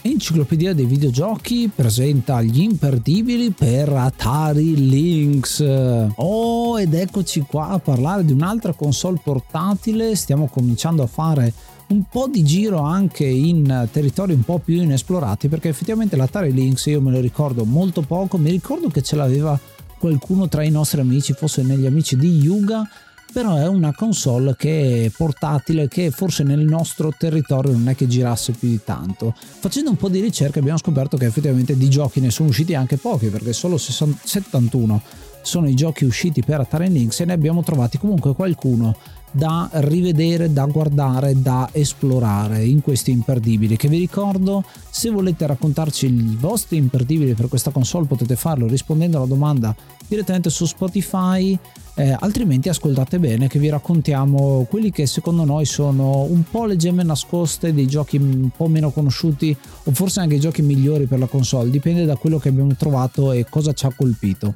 Enciclopedia dei Videogiochi presenta gli imperdibili per Atari Lynx. Oh, ed eccoci qua a parlare di un'altra console portatile. Stiamo cominciando a fare un po' di giro anche in territori un po' più inesplorati, perché effettivamente l'Atari Lynx io me lo ricordo molto poco. Mi ricordo che ce l'aveva qualcuno tra i nostri amici, forse negli amici di Yuga, però è una console che è portatile, che forse nel nostro territorio non è che girasse più di tanto. Facendo un po' di ricerca abbiamo scoperto che effettivamente di giochi ne sono usciti anche pochi, perché solo 71 sono i giochi usciti per Atari Lynx e ne abbiamo trovati comunque qualcuno da rivedere, da guardare, da esplorare in questi imperdibili, che vi ricordo, se volete raccontarci i vostri imperdibili per questa console potete farlo rispondendo alla domanda direttamente su Spotify, altrimenti ascoltate bene che vi raccontiamo quelli che secondo noi sono un po' le gemme nascoste dei giochi un po' meno conosciuti o forse anche i giochi migliori per la console, dipende da quello che abbiamo trovato e cosa ci ha colpito.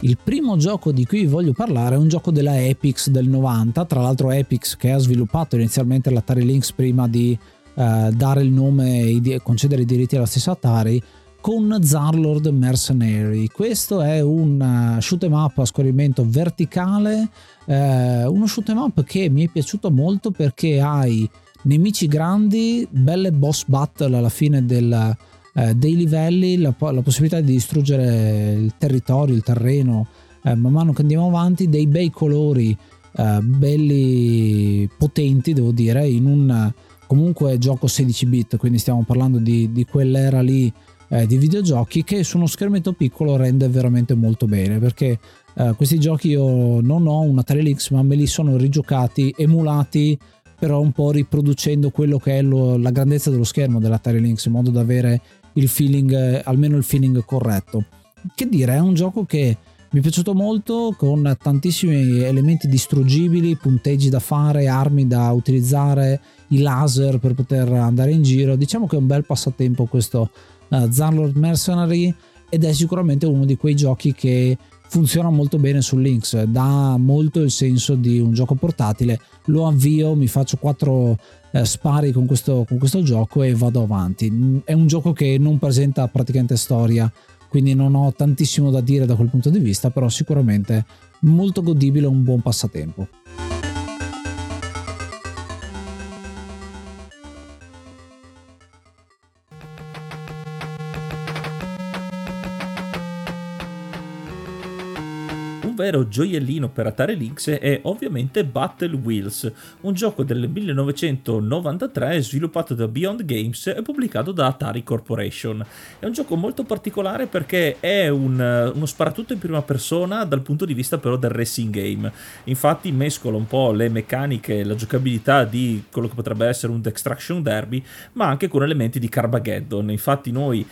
Il primo gioco di cui voglio parlare è un gioco della Epyx del 90, tra l'altro Epyx che ha sviluppato inizialmente l'Atari Lynx prima di dare il nome e concedere i diritti alla stessa Atari, con Zarlor Mercenary. Questo è un shoot 'em up a scorrimento verticale, uno shoot 'em up che mi è piaciuto molto perché hai nemici grandi, belle boss battle alla fine dei livelli, la possibilità di distruggere il territorio, il terreno, man mano che andiamo avanti, dei bei colori belli potenti, devo dire, in un comunque gioco 16 bit, quindi stiamo parlando di quell'era lì di videogiochi che su uno schermetto piccolo rende veramente molto bene, perché questi giochi io non ho un Atari Lynx ma me li sono rigiocati, emulati, però un po' riproducendo quello che è la grandezza dello schermo dell'Atari Lynx, in modo da avere il feeling, almeno il feeling corretto. Che dire, è un gioco che mi è piaciuto molto, con tantissimi elementi distruggibili, punteggi da fare, armi da utilizzare, i laser per poter andare in giro. Diciamo che è un bel passatempo questo Zarlord Mercenary, ed è sicuramente uno di quei giochi che funziona molto bene su Lynx, dà molto il senso di un gioco portatile. Lo avvio, mi faccio 4 spari con questo gioco e vado avanti. È un gioco che non presenta praticamente storia, quindi non ho tantissimo da dire da quel punto di vista, però sicuramente molto godibile, un buon passatempo. un vero gioiellino per Atari Lynx è ovviamente Battle Wheels, un gioco del 1993 sviluppato da Beyond Games e pubblicato da Atari Corporation. È un gioco molto particolare perché è uno sparatutto in prima persona dal punto di vista però del racing game. Infatti mescola un po' le meccaniche e la giocabilità di quello che potrebbe essere un Destruction Derby, ma anche con elementi di Carmageddon. Infatti noi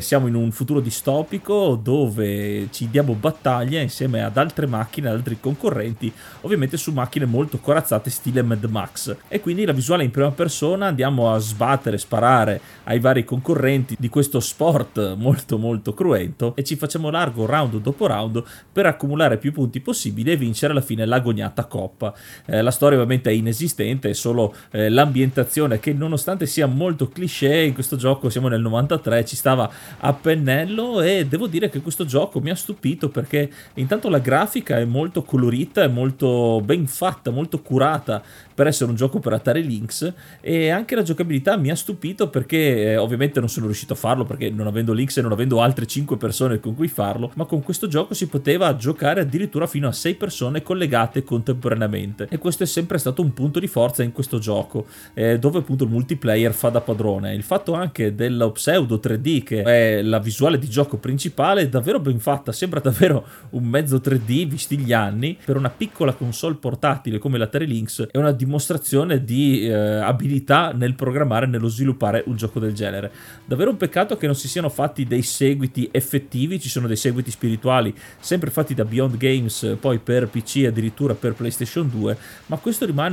siamo in un futuro distopico dove ci diamo battaglia insieme ad altre macchine, ad altri concorrenti, ovviamente su macchine molto corazzate stile Mad Max, e quindi la visuale in prima persona, andiamo a sbattere, sparare ai vari concorrenti di questo sport molto molto cruento e ci facciamo largo round dopo round per accumulare più punti possibili e vincere alla fine l'agognata coppa. La storia ovviamente è inesistente, è solo l'ambientazione che, nonostante sia molto cliché, in questo gioco siamo nel 93, ci stava a pennello, e devo dire che questo gioco mi ha stupito perché intanto la grafica è molto colorita, è molto ben fatta, molto curata per essere un gioco per Atari Lynx, e anche la giocabilità mi ha stupito perché ovviamente non sono riuscito a farlo perché non avendo Lynx e non avendo altre 5 persone con cui farlo, ma con questo gioco si poteva giocare addirittura fino a 6 persone collegate contemporaneamente, e questo è sempre stato un punto di forza in questo gioco, dove appunto il multiplayer fa da padrone. Il fatto anche dello pseudo 3D, che è la visuale di gioco principale, è davvero ben fatta, sembra davvero un mezzo 3D visti gli anni. Per una piccola console portatile come l'Atari Lynx è una dimostrazione di abilità nel programmare, nello sviluppare un gioco del genere. Davvero un peccato che non si siano fatti dei seguiti effettivi. Ci sono dei seguiti spirituali sempre fatti da Beyond Games poi per PC, addirittura per PlayStation 2, ma questo rimane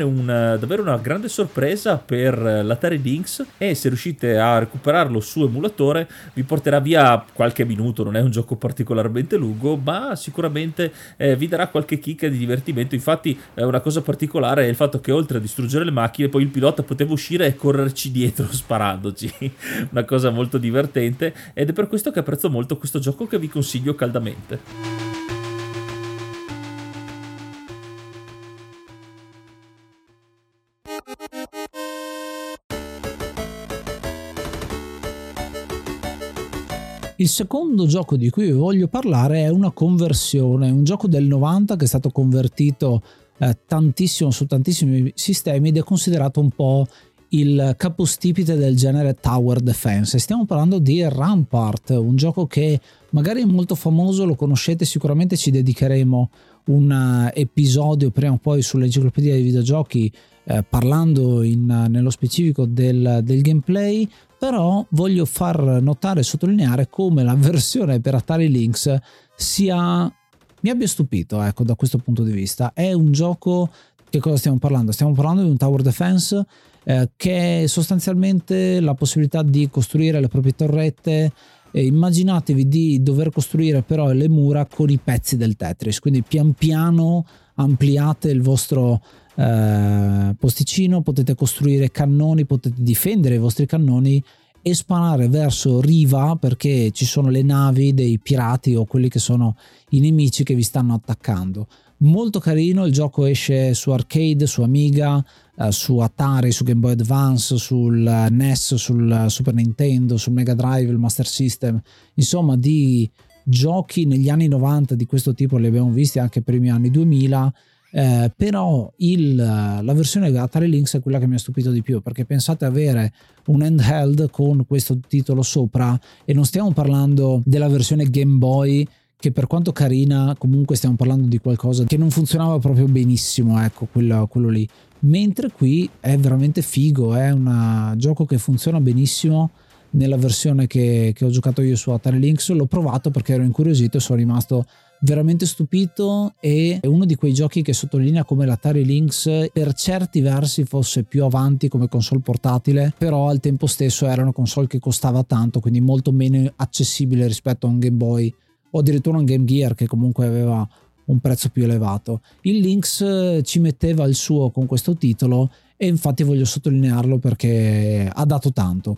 davvero una grande sorpresa per l'Atari Lynx, e se riuscite a recuperarlo su emulatore vi porterà via qualche minuto, non è un gioco particolarmente lungo, ma sicuramente vi darà qualche chicca di divertimento. Infatti una cosa particolare è il fatto che oltre a distruggere le macchine poi il pilota poteva uscire e correrci dietro sparandoci una cosa molto divertente, ed è per questo che apprezzo molto questo gioco, che vi consiglio caldamente. Il secondo gioco di cui vi voglio parlare è una conversione, un gioco del 90 che è stato convertito tantissimo su tantissimi sistemi ed è considerato un po' il capostipite del genere Tower Defense. Stiamo parlando di Rampart, un gioco che magari è molto famoso, lo conoscete sicuramente, ci dedicheremo un episodio prima o poi sull'Enciclopedia dei Videogiochi parlando nello specifico del gameplay, però voglio far notare e sottolineare come la versione per Atari Lynx mi abbia stupito, ecco, da questo punto di vista. È un gioco, che cosa stiamo parlando? Stiamo parlando di un Tower Defense che è sostanzialmente la possibilità di costruire le proprie torrette. Immaginatevi di dover costruire però le mura con i pezzi del Tetris, quindi pian piano ampliate il vostro posticino, potete costruire cannoni, potete difendere i vostri cannoni e sparare verso riva perché ci sono le navi dei pirati o quelli che sono i nemici che vi stanno attaccando. Molto carino, il gioco esce su arcade, su Amiga, su Atari, su Game Boy Advance, sul NES, sul Super Nintendo, sul Mega Drive, il Master System. Insomma, di giochi negli anni 90 di questo tipo li abbiamo visti anche per i primi anni 2000, però la versione di Atari Lynx è quella che mi ha stupito di più, perché pensate avere un handheld con questo titolo sopra, e non stiamo parlando della versione Game Boy, che per quanto carina comunque stiamo parlando di qualcosa che non funzionava proprio benissimo, ecco, quello lì, mentre qui è veramente figo, è un gioco che funziona benissimo. Nella versione che ho giocato io su Atari Lynx l'ho provato perché ero incuriosito e sono rimasto veramente stupito, e è uno di quei giochi che sottolinea come l'Atari Lynx per certi versi fosse più avanti come console portatile, però al tempo stesso era una console che costava tanto, quindi molto meno accessibile rispetto a un Game Boy o addirittura un Game Gear, che comunque aveva un prezzo più elevato. Il Lynx ci metteva il suo con questo titolo, e infatti voglio sottolinearlo perché ha dato tanto.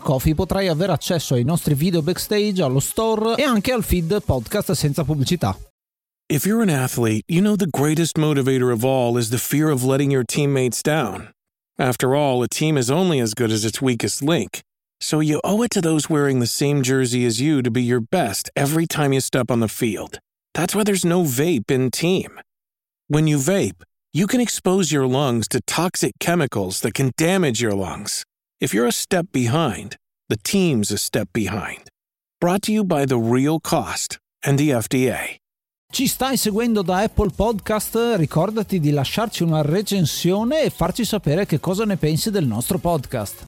Ko-fi potrai avere accesso ai nostri video backstage, allo store e anche al feed podcast senza pubblicità. If you're an athlete, you know the greatest motivator of all is the fear of letting your teammates down. After all, a team is only as good as its weakest link. So you owe it to those wearing the same jersey as you to be your best every time you step on the field. That's why there's no vape in team. When you vape, you can expose your lungs to toxic chemicals that can damage your lungs. If you're a step behind, the team's a step behind. Brought to you by The Real Cost and the FDA. Ci stai seguendo da Apple Podcast? Ricordati di lasciarci una recensione e farci sapere che cosa ne pensi del nostro podcast.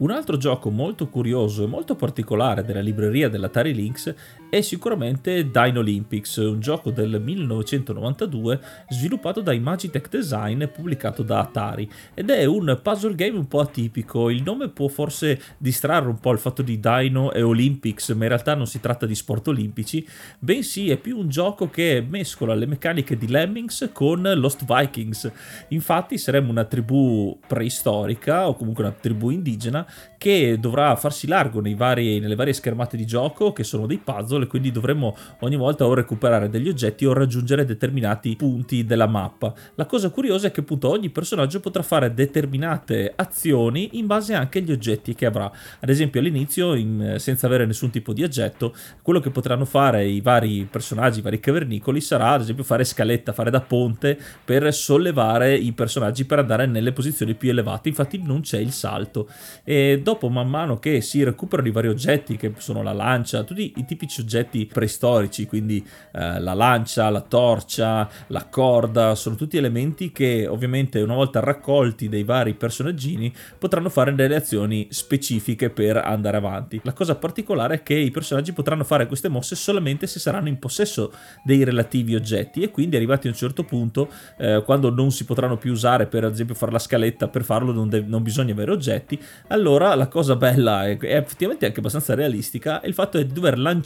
Un altro gioco molto curioso e molto particolare della libreria dell'Atari Lynx è sicuramente Dinolympics, un gioco del 1992 sviluppato da Imagitec Design e pubblicato da Atari, ed è un puzzle game un po' atipico. Il nome può forse distrarre un po' il fatto di Dino e Olympics, ma in realtà non si tratta di sport olimpici, bensì è più un gioco che mescola le meccaniche di Lemmings con Lost Vikings. Infatti saremmo una tribù preistorica o comunque una tribù indigena che dovrà farsi largo nelle varie schermate di gioco, che sono dei puzzle, e quindi dovremo ogni volta o recuperare degli oggetti o raggiungere determinati punti della mappa. La cosa curiosa è che appunto ogni personaggio potrà fare determinate azioni in base anche agli oggetti che avrà. Ad esempio all'inizio, senza avere nessun tipo di oggetto, quello che potranno fare i vari personaggi, i vari cavernicoli, sarà ad esempio fare scaletta, fare da ponte per sollevare i personaggi per andare nelle posizioni più elevate. Infatti non c'è il salto. E dopo, man mano che si recuperano i vari oggetti, che sono la lancia, tutti i tipici oggetti preistorici, quindi la lancia, la torcia, la corda, sono tutti elementi che ovviamente una volta raccolti dai vari personaggini potranno fare delle azioni specifiche per andare avanti. La cosa particolare è che i personaggi potranno fare queste mosse solamente se saranno in possesso dei relativi oggetti, e quindi arrivati a un certo punto, quando non si potranno più usare, per esempio fare la scaletta, per farlo non bisogna avere oggetti. Allora la cosa bella è effettivamente anche abbastanza realistica, è il fatto di dover lanciare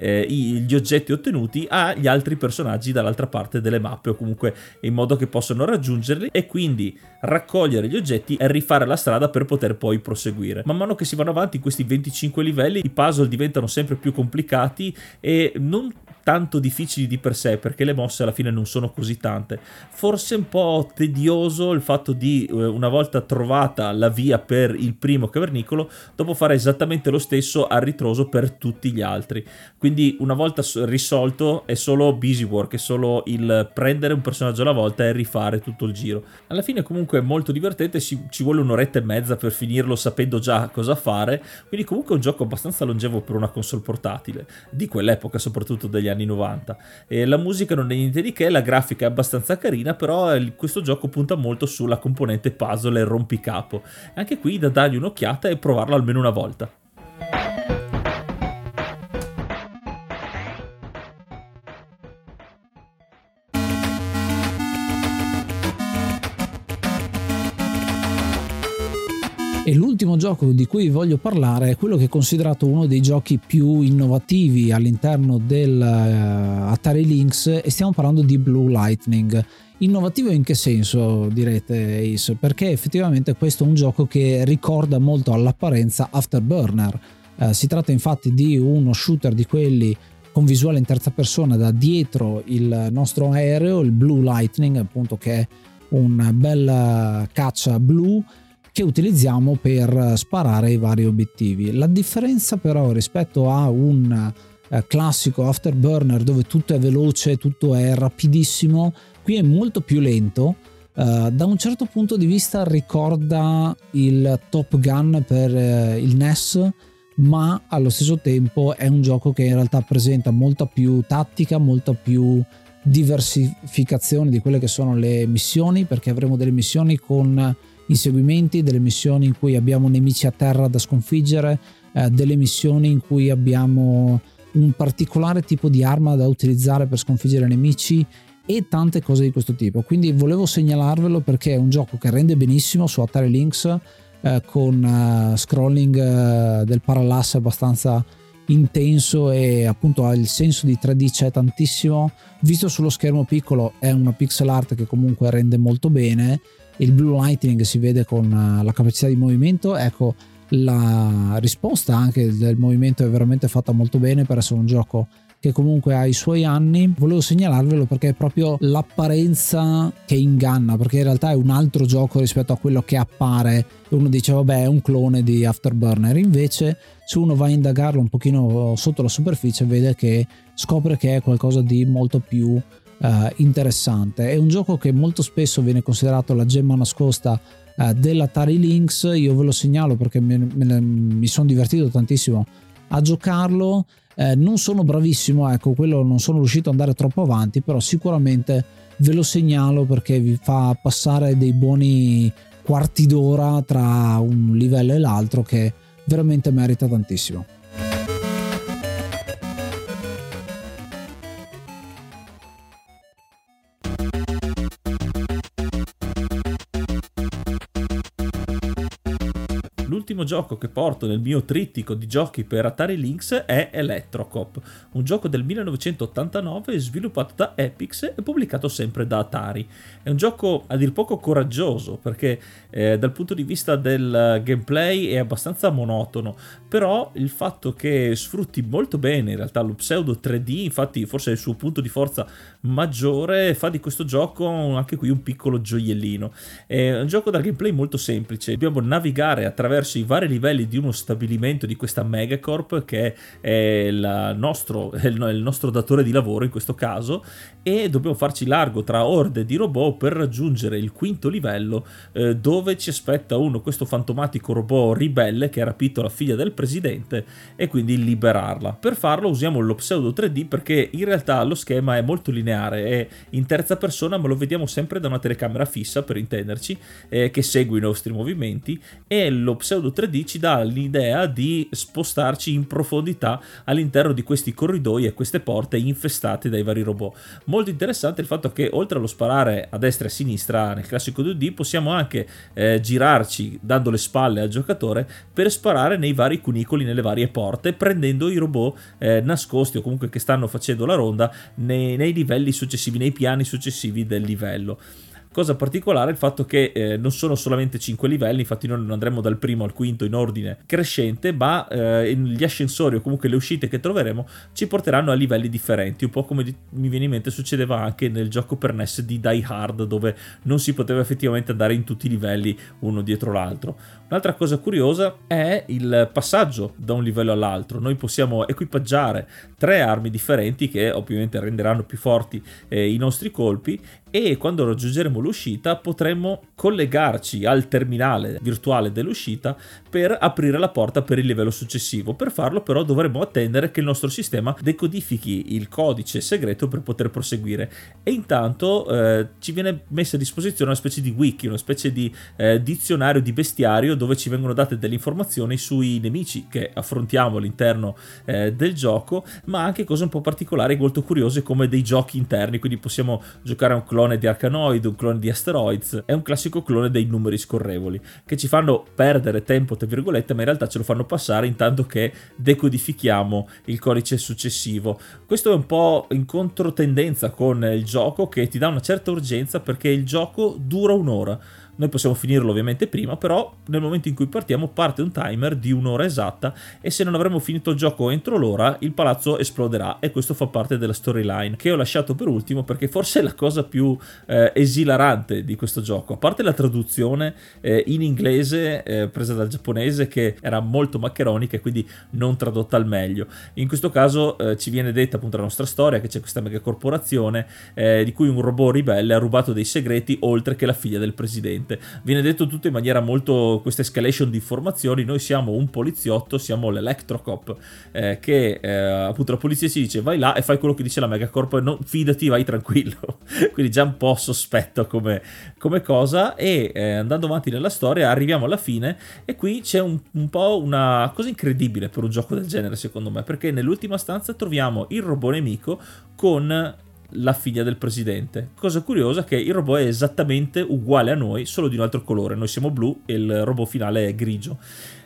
gli oggetti ottenuti agli altri personaggi dall'altra parte delle mappe, o comunque in modo che possano raggiungerli, e quindi raccogliere gli oggetti e rifare la strada per poter poi proseguire. Man mano che si vanno avanti in questi 25 livelli, i puzzle diventano sempre più complicati e non tanto difficili di per sé, perché le mosse alla fine non sono così tante. Forse un po' tedioso il fatto di, una volta trovata la via per il primo cavernicolo, dopo fare esattamente lo stesso a ritroso per tutti gli altri. Quindi una volta risolto è solo busy work, è solo il prendere un personaggio alla volta e rifare tutto il giro. Alla fine comunque è molto divertente, ci vuole un'oretta e mezza per finirlo sapendo già cosa fare, quindi comunque è un gioco abbastanza longevo per una console portatile di quell'epoca, soprattutto degli anni 90. E la musica non è niente di che, la grafica è abbastanza carina, però questo gioco punta molto sulla componente puzzle e rompicapo. Anche qui da dargli un'occhiata e provarlo almeno una volta. E l'ultimo gioco di cui voglio parlare è quello che è considerato uno dei giochi più innovativi all'interno dell'Atari Lynx, e stiamo parlando di Blue Lightning. Innovativo in che senso, direte, Ace? Perché effettivamente questo è un gioco che ricorda molto all'apparenza Afterburner. Si tratta infatti di uno shooter di quelli con visuale in terza persona da dietro il nostro aereo, il Blue Lightning, appunto, che è una bella caccia blu che utilizziamo per sparare i vari obiettivi. La differenza però rispetto a un classico Afterburner, dove tutto è veloce, tutto è rapidissimo, qui è molto più lento. Da un certo punto di vista ricorda il Top Gun per il NES, ma allo stesso tempo è un gioco che in realtà presenta molta più tattica, molta più diversificazione di quelle che sono le missioni, perché avremo delle missioni con inseguimenti, delle missioni in cui abbiamo nemici a terra da sconfiggere, delle missioni in cui abbiamo un particolare tipo di arma da utilizzare per sconfiggere nemici e tante cose di questo tipo. Quindi volevo segnalarvelo perché è un gioco che rende benissimo su Atari Lynx, con scrolling del parallasse abbastanza intenso, e appunto ha il senso di 3D, c'è tantissimo. Visto sullo schermo piccolo è una pixel art che comunque rende molto bene, il Blue Lightning si vede con la capacità di movimento, ecco, la risposta anche del movimento è veramente fatta molto bene per essere un gioco che comunque ha i suoi anni. Volevo segnalarvelo perché è proprio l'apparenza che inganna, perché in realtà è un altro gioco rispetto a quello che appare. Uno dice vabbè, è un clone di Afterburner, invece se uno va a indagarlo un pochino sotto la superficie vede che scopre che è qualcosa di molto più interessante. È un gioco che molto spesso viene considerato la gemma nascosta dell'Atari Lynx. Io ve lo segnalo perché mi sono divertito tantissimo a giocarlo. Non sono bravissimo, ecco, quello non sono riuscito ad andare troppo avanti, però sicuramente ve lo segnalo perché vi fa passare dei buoni quarti d'ora tra un livello e l'altro, che veramente merita tantissimo. L'ultimo gioco che porto nel mio trittico di giochi per Atari Lynx è Electrocop, un gioco del 1989 sviluppato da Epyx e pubblicato sempre da Atari. È un gioco a dir poco coraggioso perché dal punto di vista del gameplay è abbastanza monotono, però il fatto che sfrutti molto bene in realtà lo pseudo 3D, infatti forse è il suo punto di forza maggiore, fa di questo gioco anche qui un piccolo gioiellino. È un gioco dal gameplay molto semplice, dobbiamo navigare attraverso i vari livelli di uno stabilimento di questa megacorp che è il nostro datore di lavoro in questo caso, e dobbiamo farci largo tra orde di robot per raggiungere il quinto livello, dove ci aspetta questo fantomatico robot ribelle che ha rapito la figlia del presidente e quindi liberarla. Per farlo usiamo lo pseudo 3D perché in realtà lo schema è molto lineare, è in terza persona ma lo vediamo sempre da una telecamera fissa, per intenderci, che segue i nostri movimenti, e lo pseudo 3D ci dà l'idea di spostarci in profondità all'interno di questi corridoi e queste porte infestate dai vari robot. Molto interessante il fatto che oltre allo sparare a destra e a sinistra nel classico 2D possiamo anche girarci dando le spalle al giocatore per sparare nei vari cunicoli, nelle varie porte, prendendo i robot nascosti o comunque che stanno facendo la ronda nei livelli successivi, nei piani successivi del livello. Cosa particolare è il fatto che non sono solamente 5 livelli, infatti noi non andremo dal primo al quinto in ordine crescente, ma gli ascensori o comunque le uscite che troveremo ci porteranno a livelli differenti, un po' come mi viene in mente succedeva anche nel gioco per NES di Die Hard, dove non si poteva effettivamente andare in tutti i livelli uno dietro l'altro. Un'altra cosa curiosa è il passaggio da un livello all'altro. Noi possiamo equipaggiare 3 armi differenti che ovviamente renderanno più forti i nostri colpi, e quando raggiungeremo l'uscita potremo collegarci al terminale virtuale dell'uscita per aprire la porta per il livello successivo. Per farlo però dovremo attendere che il nostro sistema decodifichi il codice segreto per poter proseguire, e intanto ci viene messa a disposizione una specie di wiki, una specie di dizionario, di bestiario, dove ci vengono date delle informazioni sui nemici che affrontiamo all'interno del gioco, ma anche cose un po' particolari, molto curiose, come dei giochi interni, quindi possiamo giocare a un clone di Arkanoid, un clone di Asteroids, è un classico clone dei numeri scorrevoli che ci fanno perdere tempo tra virgolette, ma in realtà ce lo fanno passare intanto che decodifichiamo il codice successivo. Questo è un po' in controtendenza con il gioco che ti dà una certa urgenza perché il gioco dura un'ora. Noi possiamo finirlo ovviamente prima, però nel momento in cui partiamo parte un timer di un'ora esatta, e se non avremo finito il gioco entro l'ora il palazzo esploderà, e questo fa parte della storyline che ho lasciato per ultimo perché forse è la cosa più esilarante di questo gioco, a parte la traduzione in inglese presa dal giapponese che era molto maccheronica e quindi non tradotta al meglio. In questo caso ci viene detta appunto la nostra storia, che c'è questa mega corporazione di cui un robot ribelle ha rubato dei segreti oltre che la figlia del presidente. veramente viene detto tutto in maniera molto, questa escalation di informazioni. Noi siamo un poliziotto, siamo l'Electrocop, che appunto la polizia si dice vai là e fai quello che dice la Megacorp e non fidati, vai tranquillo. Quindi già un po' sospetto come cosa, e andando avanti nella storia arriviamo alla fine, e qui c'è un po' una cosa incredibile per un gioco del genere, secondo me, perché nell'ultima stanza troviamo il robot nemico con la figlia del presidente. Cosa curiosa che il robot è esattamente uguale a noi, solo di un altro colore. Noi siamo blu e il robot finale è grigio.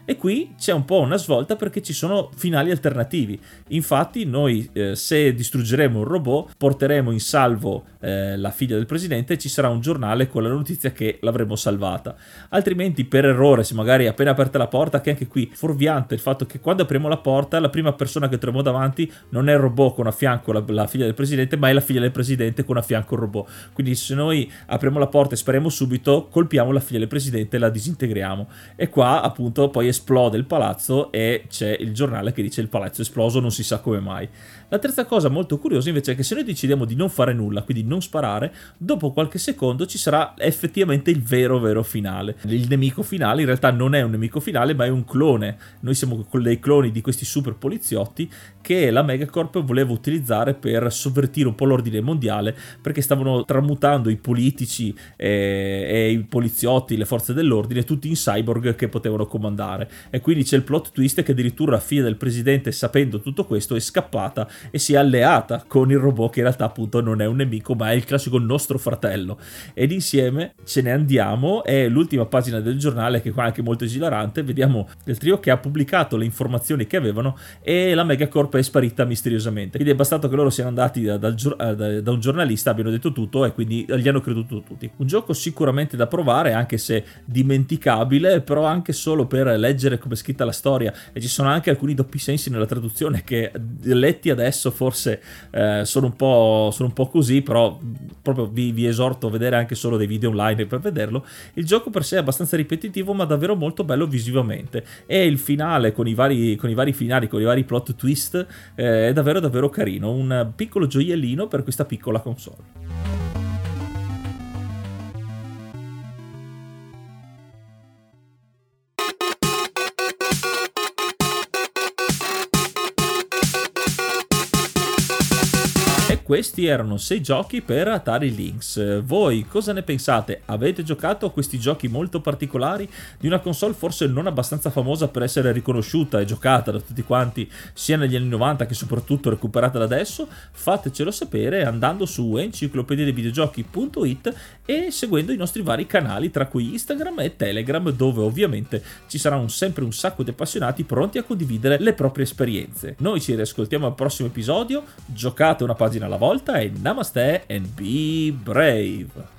E qui c'è un po' una svolta, perché ci sono finali alternativi. Infatti noi, se distruggeremo un robot, porteremo in salvo la figlia del presidente e ci sarà un giornale con la notizia che l'avremo salvata. Altrimenti, per errore, se magari appena aperta la porta, che anche qui fuorviante il fatto che quando apriamo la porta la prima persona che troviamo davanti non è il robot con a fianco la figlia del presidente, ma è la figlia del presidente con a fianco il robot. Quindi se noi apriamo la porta e spariamo subito, colpiamo la figlia del presidente e la disintegriamo. E qua appunto poi esplode il palazzo e c'è il giornale che dice il palazzo è esploso, non si sa come mai. La terza cosa molto curiosa invece è che se noi decidiamo di non fare nulla, quindi non sparare, dopo qualche secondo ci sarà effettivamente il vero finale. Il nemico finale in realtà non è un nemico finale, ma è un clone. Noi siamo dei cloni di questi super poliziotti che la Megacorp voleva utilizzare per sovvertire un po' l'ordine mondiale, perché stavano tramutando i politici e i poliziotti, le forze dell'ordine, tutti in cyborg che potevano comandare. E quindi c'è il plot twist che addirittura la figlia del presidente, sapendo tutto questo, è scappata e si è alleata con il robot, che in realtà appunto non è un nemico ma è il classico nostro fratello. Ed insieme ce ne andiamo. È l'ultima pagina del giornale, che qua è anche molto esilarante. Vediamo il trio che ha pubblicato le informazioni che avevano e la Megacorp è sparita misteriosamente. Quindi è bastato che loro siano andati da un giornalista, abbiano detto tutto e quindi gli hanno creduto tutti. Un gioco sicuramente da provare, anche se dimenticabile, però anche solo per leggere come è scritta la storia, e ci sono anche alcuni doppi sensi nella traduzione che letti adesso forse sono un po' così, però proprio vi esorto a vedere anche solo dei video online per vederlo. Il gioco per sé è abbastanza ripetitivo, ma davvero molto bello visivamente, e il finale con i vari plot twist è davvero carino, un piccolo gioiellino per questa piccola console. Questi erano 6 giochi per Atari Lynx. Voi cosa ne pensate? Avete giocato a questi giochi molto particolari di una console forse non abbastanza famosa per essere riconosciuta e giocata da tutti quanti, sia negli anni 90 che soprattutto recuperata da adesso? Fatecelo sapere andando su enciclopedia dei videogiochi.it e seguendo i nostri vari canali, tra cui Instagram e Telegram, dove ovviamente ci sarà sempre un sacco di appassionati pronti a condividere le proprie esperienze. Noi ci riascoltiamo al prossimo episodio. Giocate una pagina alla volta e namaste and be brave!